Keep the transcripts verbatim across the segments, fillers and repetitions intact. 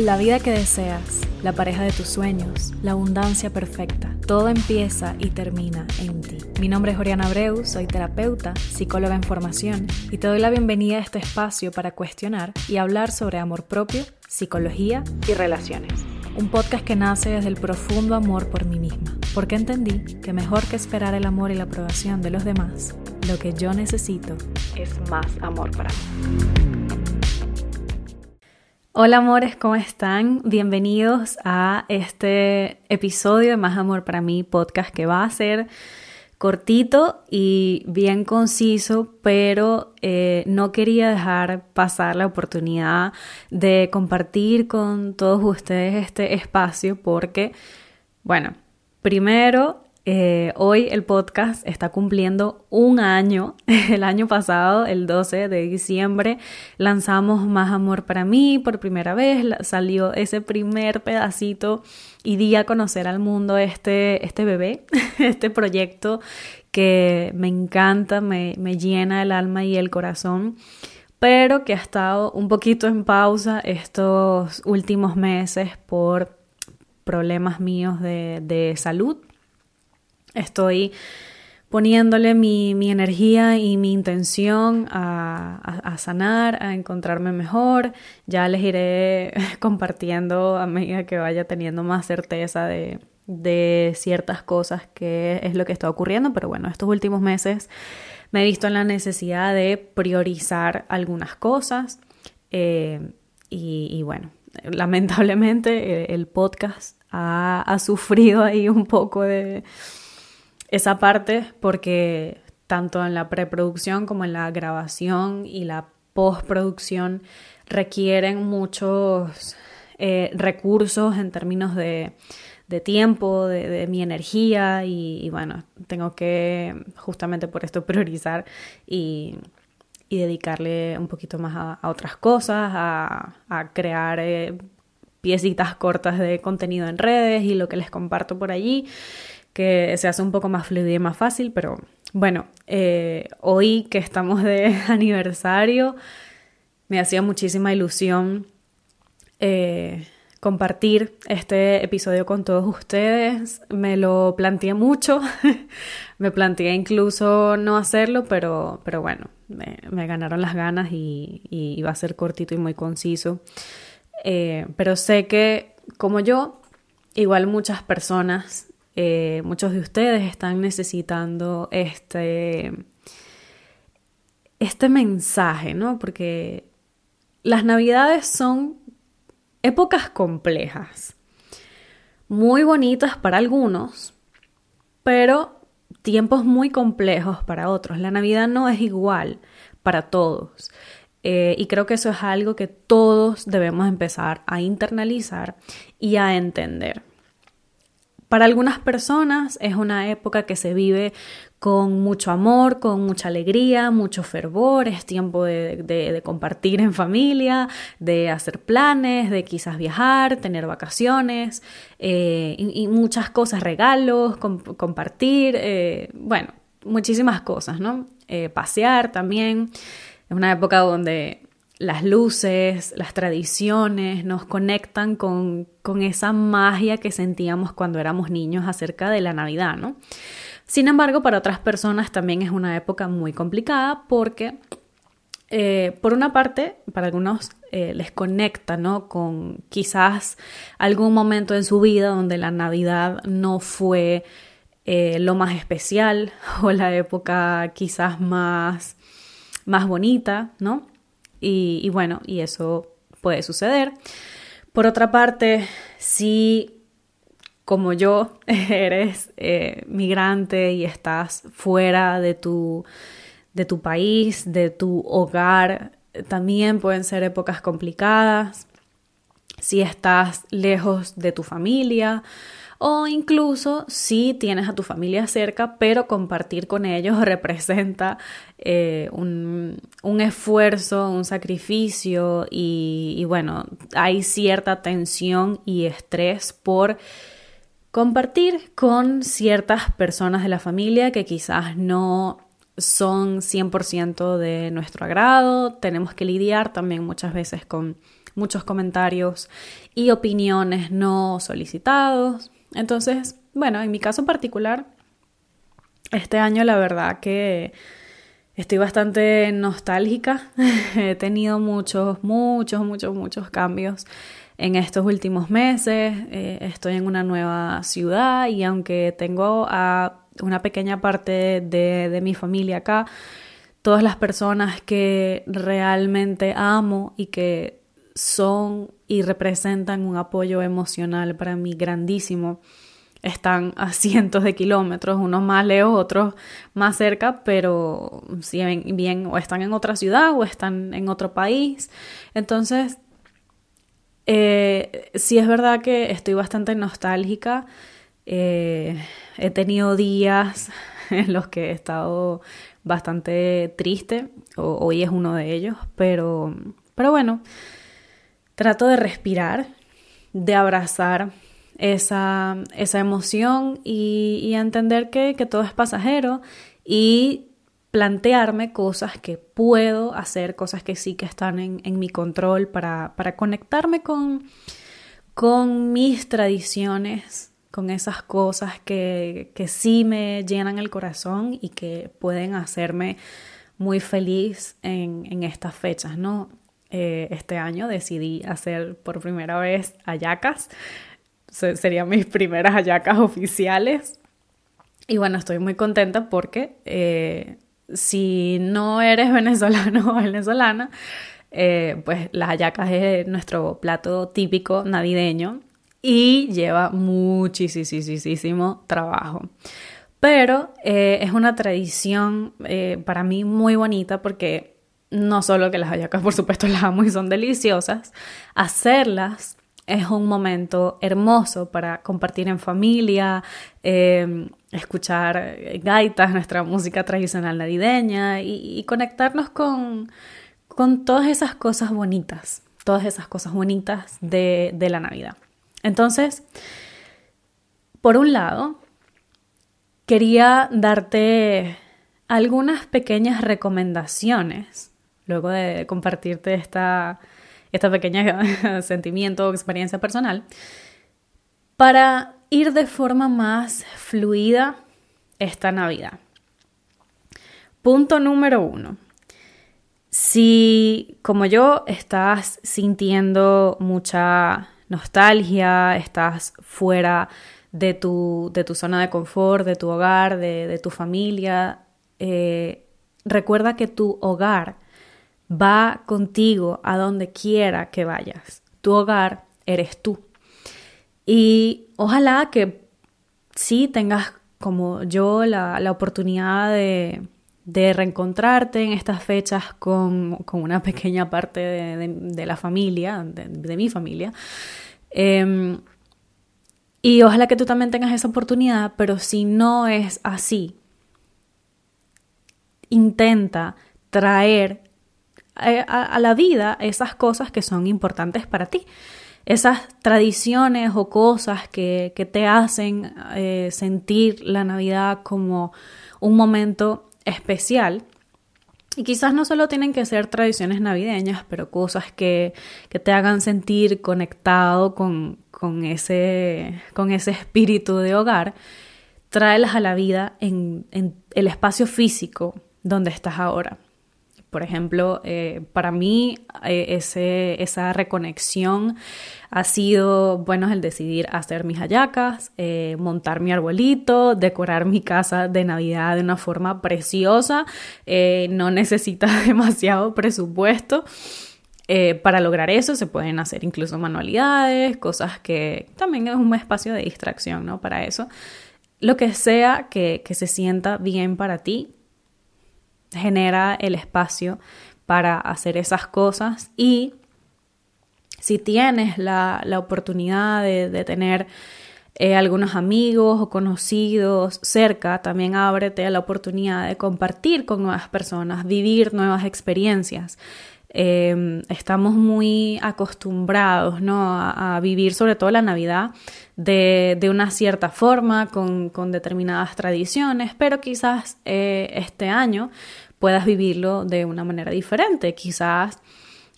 La vida que deseas, la pareja de tus sueños, la abundancia perfecta, todo empieza y termina en ti. Mi nombre es Oriana Abreu, soy terapeuta, psicóloga en formación y te doy la bienvenida a este espacio para cuestionar y hablar sobre amor propio, psicología y relaciones. Un podcast que nace desde el profundo amor por mí misma, porque entendí que mejor que esperar el amor y la aprobación de los demás, lo que yo necesito es más amor para mí. Hola amores, ¿cómo están? Bienvenidos a este episodio de Más Amor para Mí, podcast que va a ser cortito y bien conciso, pero eh, no quería dejar pasar la oportunidad de compartir con todos ustedes este espacio porque, bueno, primero, eh, hoy el podcast está cumpliendo un año. El año pasado, el doce de diciembre, lanzamos Más Amor para Mí por primera vez. Salió ese primer pedacito y di a conocer al mundo este, este bebé, este proyecto que me encanta, me, me llena el alma y el corazón, pero que ha estado un poquito en pausa estos últimos meses por problemas míos de, de salud. Estoy poniéndole mi, mi energía y mi intención a, a, a sanar, a encontrarme mejor. Ya les iré compartiendo a medida que vaya teniendo más certeza de, de ciertas cosas que es lo que está ocurriendo. Pero bueno, estos últimos meses me he visto en la necesidad de priorizar algunas cosas. Eh, y, y bueno, lamentablemente el podcast ha, ha sufrido ahí un poco de esa parte porque tanto en la preproducción como en la grabación y la postproducción requieren muchos eh, recursos en términos de, de tiempo, de, de mi energía y, y bueno, tengo que justamente por esto priorizar y... y dedicarle un poquito más a, a otras cosas, a, a crear eh, piecitas cortas de contenido en redes y lo que les comparto por allí, que se hace un poco más fluido y más fácil, pero bueno, eh, hoy que estamos de aniversario, me hacía muchísima ilusión eh, compartir este episodio con todos ustedes. Me lo planteé mucho, me planteé incluso no hacerlo, pero, pero bueno, me, me ganaron las ganas y, y va a ser cortito y muy conciso. Eh, pero sé que, como yo, igual muchas personas, eh, muchos de ustedes están necesitando este, este mensaje, ¿no? Porque las Navidades son épocas complejas, muy bonitas para algunos, pero tiempos muy complejos para otros. La Navidad no es igual para todos eh, y creo que eso es algo que todos debemos empezar a internalizar y a entender. Para algunas personas es una época que se vive con mucho amor, con mucha alegría, mucho fervor, es tiempo de, de, de compartir en familia, de hacer planes, de quizás viajar, tener vacaciones eh, y, y muchas cosas, regalos, comp- compartir, eh, bueno, muchísimas cosas, ¿no? Eh, pasear también, es una época donde las luces, las tradiciones nos conectan con, con esa magia que sentíamos cuando éramos niños acerca de la Navidad, ¿no? Sin embargo, para otras personas también es una época muy complicada porque, eh, por una parte, para algunos eh, les conecta, ¿no? Con quizás algún momento en su vida donde la Navidad no fue eh, lo más especial o la época quizás más, más bonita, ¿no? Y, y bueno, y eso puede suceder. Por otra parte, si como yo eres eh, migrante y estás fuera de tu, de tu país, de tu hogar, también pueden ser épocas complicadas. Si estás lejos de tu familia o incluso si tienes a tu familia cerca, pero compartir con ellos representa eh, un, un esfuerzo, un sacrificio y, y bueno, hay cierta tensión y estrés por compartir con ciertas personas de la familia que quizás no son cien por ciento de nuestro agrado. Tenemos que lidiar también muchas veces con muchos comentarios y opiniones no solicitados. Entonces, bueno, en mi caso en particular, este año la verdad que estoy bastante nostálgica. He tenido muchos, muchos, muchos, muchos cambios en estos últimos meses. Eh, estoy en una nueva ciudad y aunque tengo a una pequeña parte de, de mi familia acá, todas las personas que realmente amo y que son y representan un apoyo emocional para mí grandísimo, están a cientos de kilómetros, unos más lejos, otros más cerca, pero si bien o están en otra ciudad o están en otro país. Entonces, eh, sí es verdad que estoy bastante nostálgica. Eh, he tenido días en los que he estado bastante triste, o, hoy es uno de ellos, pero, pero bueno... Trato de respirar, de abrazar esa, esa emoción y, y entender que, que todo es pasajero y plantearme cosas que puedo hacer, cosas que sí que están en, en mi control para, para conectarme con, con mis tradiciones, con esas cosas que, que sí me llenan el corazón y que pueden hacerme muy feliz en, en estas fechas, ¿no? Eh, este año decidí hacer por primera vez hallacas. Se- serían mis primeras hallacas oficiales. Y bueno, estoy muy contenta porque eh, si no eres venezolano o venezolana, eh, pues las hallacas es nuestro plato típico navideño y lleva muchísimo trabajo. Pero eh, es una tradición eh, para mí muy bonita porque... No solo que las hallacas, por supuesto, las amo y son deliciosas. Hacerlas es un momento hermoso para compartir en familia, eh, escuchar gaitas, nuestra música tradicional navideña y, y conectarnos con, con todas esas cosas bonitas, todas esas cosas bonitas de, de la Navidad. Entonces, por un lado, quería darte algunas pequeñas recomendaciones luego de compartirte esta, esta pequeña sentimiento o experiencia personal, para ir de forma más fluida esta Navidad. Punto número uno. Si, como yo, estás sintiendo mucha nostalgia, estás fuera de tu, de tu zona de confort, de tu hogar, de, de tu familia, eh, recuerda que tu hogar va contigo a donde quiera que vayas. Tu hogar eres tú. Y ojalá que sí tengas, como yo, la, la oportunidad de, de reencontrarte en estas fechas con, con una pequeña parte de, de, de la familia, de, de mi familia. Eh, y ojalá que tú también tengas esa oportunidad, pero si no es así, intenta traer A, a la vida esas cosas que son importantes para ti, esas tradiciones o cosas que, que te hacen eh, sentir la Navidad como un momento especial. Y quizás no solo tienen que ser tradiciones navideñas, pero cosas que, que te hagan sentir conectado con, con, ese, con ese espíritu de hogar. Tráelas a la vida en, en el espacio físico donde estás ahora. Por ejemplo, eh, para mí eh, ese, esa reconexión ha sido, bueno, el decidir hacer mis hallacas, eh, montar mi arbolito, decorar mi casa de Navidad de una forma preciosa. Eh, no necesitas demasiado presupuesto. Eh, para lograr eso se pueden hacer incluso manualidades, cosas que también es un espacio de distracción, ¿no? Para eso, lo que sea que, que se sienta bien para ti, genera el espacio para hacer esas cosas. Y si tienes la, la oportunidad de, de tener eh, algunos amigos o conocidos cerca, también ábrete a la oportunidad de compartir con nuevas personas, vivir nuevas experiencias. Eh, estamos muy acostumbrados, ¿no?, a, a vivir sobre todo la Navidad de, de una cierta forma, con, con determinadas tradiciones, pero quizás eh, este año puedas vivirlo de una manera diferente. Quizás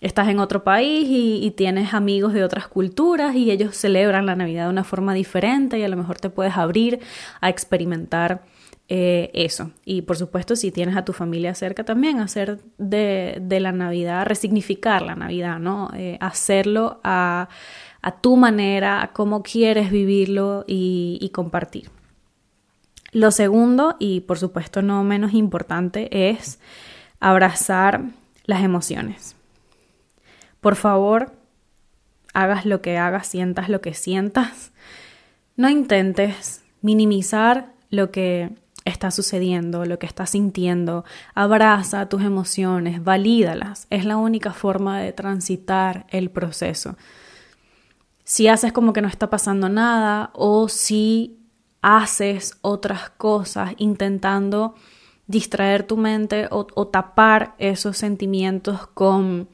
estás en otro país y, y tienes amigos de otras culturas y ellos celebran la Navidad de una forma diferente, y a lo mejor te puedes abrir a experimentar Eh, eso. Y por supuesto, si tienes a tu familia cerca, también hacer de, de la Navidad, resignificar la Navidad, ¿no? Eh, hacerlo a, a tu manera, a cómo quieres vivirlo y, y compartir. Lo segundo, y por supuesto no menos importante, es abrazar las emociones. Por favor, hagas lo que hagas, sientas lo que sientas. No intentes minimizar lo que está sucediendo, lo que estás sintiendo. Abraza tus emociones, valídalas. Es la única forma de transitar el proceso. Si haces como que no está pasando nada, o si haces otras cosas intentando distraer tu mente o, o tapar esos sentimientos con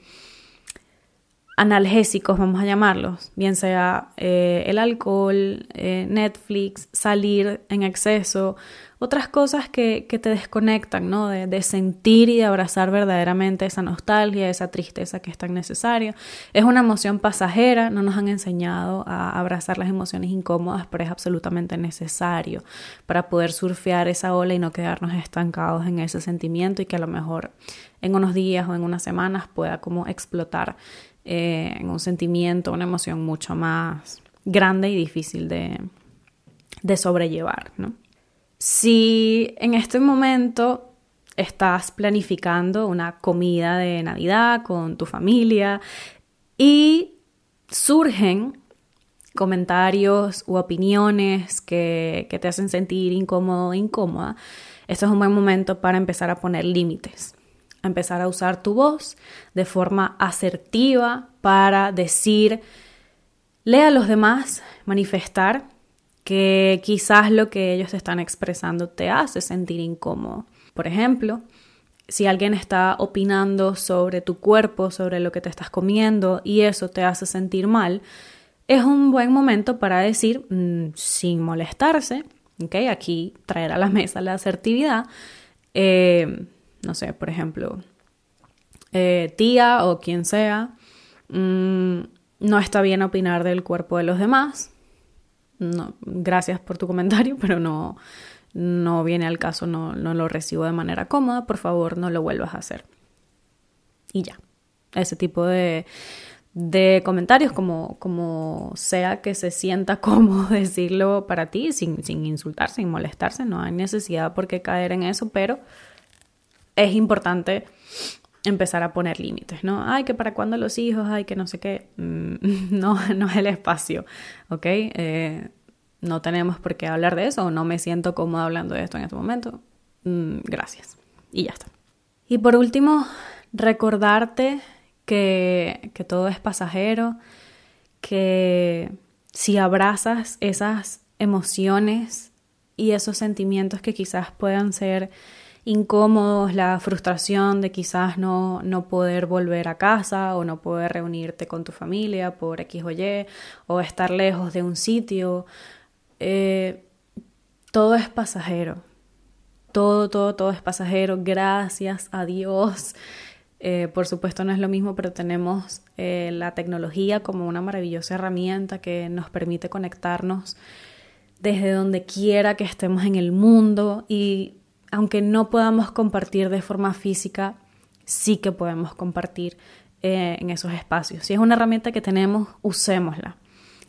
analgésicos, vamos a llamarlos, bien sea eh, el alcohol, eh, Netflix, salir en exceso, otras cosas que, que te desconectan, ¿no?, de, de sentir y de abrazar verdaderamente esa nostalgia, esa tristeza que es tan necesaria. Es una emoción pasajera, no nos han enseñado a abrazar las emociones incómodas, pero es absolutamente necesario para poder surfear esa ola y no quedarnos estancados en ese sentimiento, y que a lo mejor en unos días o en unas semanas pueda como explotar Eh, en un sentimiento, una emoción mucho más grande y difícil de, de sobrellevar, ¿no? Si en este momento estás planificando una comida de Navidad con tu familia y surgen comentarios u opiniones que, que te hacen sentir incómodo o incómoda, este es un buen momento para empezar a poner límites. A empezar a usar tu voz de forma asertiva para decirle a los demás, manifestar que quizás lo que ellos te están expresando te hace sentir incómodo. Por ejemplo, si alguien está opinando sobre tu cuerpo, sobre lo que te estás comiendo, y eso te hace sentir mal, es un buen momento para decir, mmm, sin molestarse, ¿okay? Aquí traer a la mesa la asertividad, eh, no sé, por ejemplo, eh, tía o quien sea, mmm, no está bien opinar del cuerpo de los demás. No, gracias por tu comentario, pero no, no viene al caso, no, no lo recibo de manera cómoda, por favor no lo vuelvas a hacer. Y ya, ese tipo de, de comentarios, como, como sea que se sienta cómodo decirlo para ti, sin, sin insultar, sin molestarse, no hay necesidad por qué caer en eso, pero es importante empezar a poner límites, ¿no? Ay, que para cuándo los hijos, ay, que no sé qué. No, no es el espacio, ¿ok? Eh, no tenemos por qué hablar de eso, o no me siento cómoda hablando de esto en este momento. Mm, gracias. Y ya está. Y por último, recordarte que, que todo es pasajero, que si abrazas esas emociones y esos sentimientos que quizás puedan ser incómodos, la frustración de quizás no, no poder volver a casa o no poder reunirte con tu familia por X o Y, o estar lejos de un sitio, eh, todo es pasajero, todo, todo, todo es pasajero, gracias a Dios. Eh, por supuesto no es lo mismo, pero tenemos eh, la tecnología como una maravillosa herramienta que nos permite conectarnos desde donde quiera que estemos en el mundo, y aunque no podamos compartir de forma física, sí que podemos compartir eh, en esos espacios. Si es una herramienta que tenemos, usémosla.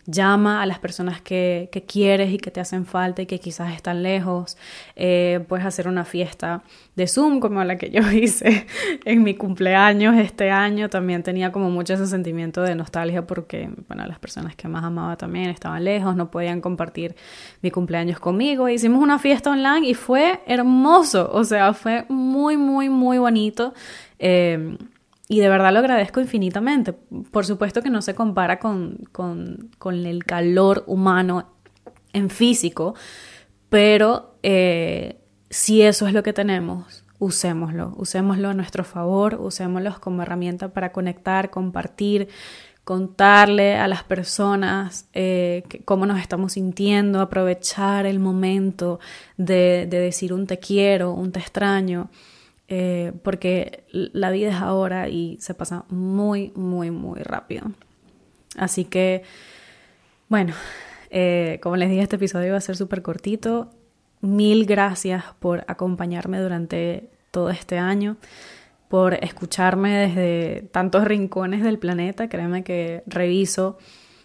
Llama a las personas que, que quieres y que te hacen falta y que quizás están lejos. Eh, puedes hacer una fiesta de Zoom como la que yo hice en mi cumpleaños este año. También tenía como mucho ese sentimiento de nostalgia porque, bueno, las personas que más amaba también estaban lejos, no podían compartir mi cumpleaños conmigo. E hicimos una fiesta online y fue hermoso. O sea, fue muy, muy, muy bonito. Eh, Y de verdad lo agradezco infinitamente. Por supuesto que no se compara con, con, con el calor humano en físico, pero eh, si eso es lo que tenemos, usémoslo, usémoslo a nuestro favor, usémoslo como herramienta para conectar, compartir, contarle a las personas eh, cómo nos estamos sintiendo, aprovechar el momento de, de decir un te quiero, un te extraño, eh, porque la vida es ahora y se pasa muy, muy, muy rápido. Así que, bueno, eh, como les dije, este episodio iba a ser súper cortito. Mil gracias por acompañarme durante todo este año, por escucharme desde tantos rincones del planeta. Créeme que reviso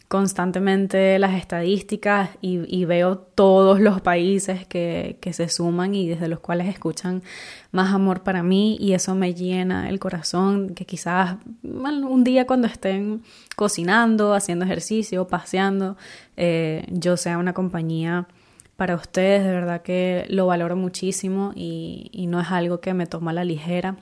constantemente las estadísticas y, y veo todos los países que, que se suman y desde los cuales escuchan Más Amor para Mí, y eso me llena el corazón, que quizás bueno, un día cuando estén cocinando, haciendo ejercicio, paseando, eh, yo sea una compañía para ustedes. De verdad que lo valoro muchísimo y, y no es algo que me toma a la ligera.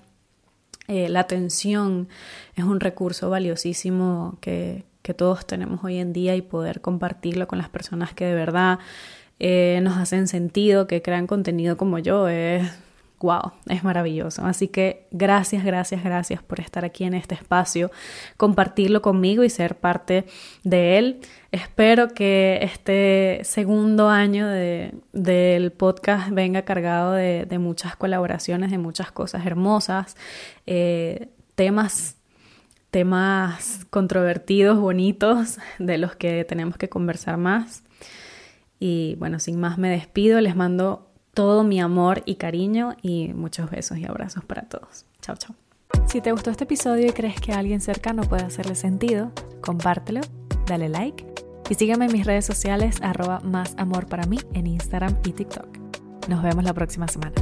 Eh, la atención es un recurso valiosísimo que, que todos tenemos hoy en día, y poder compartirlo con las personas que de verdad eh, nos hacen sentido, que crean contenido como yo, es wow, es maravilloso. Así que gracias, gracias, gracias por estar aquí en este espacio, compartirlo conmigo y ser parte de él. Espero que este segundo año de, del podcast venga cargado de, de muchas colaboraciones, de muchas cosas hermosas, eh, temas, temas controvertidos, bonitos, de los que tenemos que conversar más. Y bueno, sin más me despido, les mando todo mi amor y cariño y muchos besos y abrazos para todos. Chao, chao. Si te gustó este episodio y crees que a alguien cercano puede hacerle sentido, compártelo, dale like y sígueme en mis redes sociales arroba más amor para mí en Instagram y TikTok. Nos vemos la próxima semana.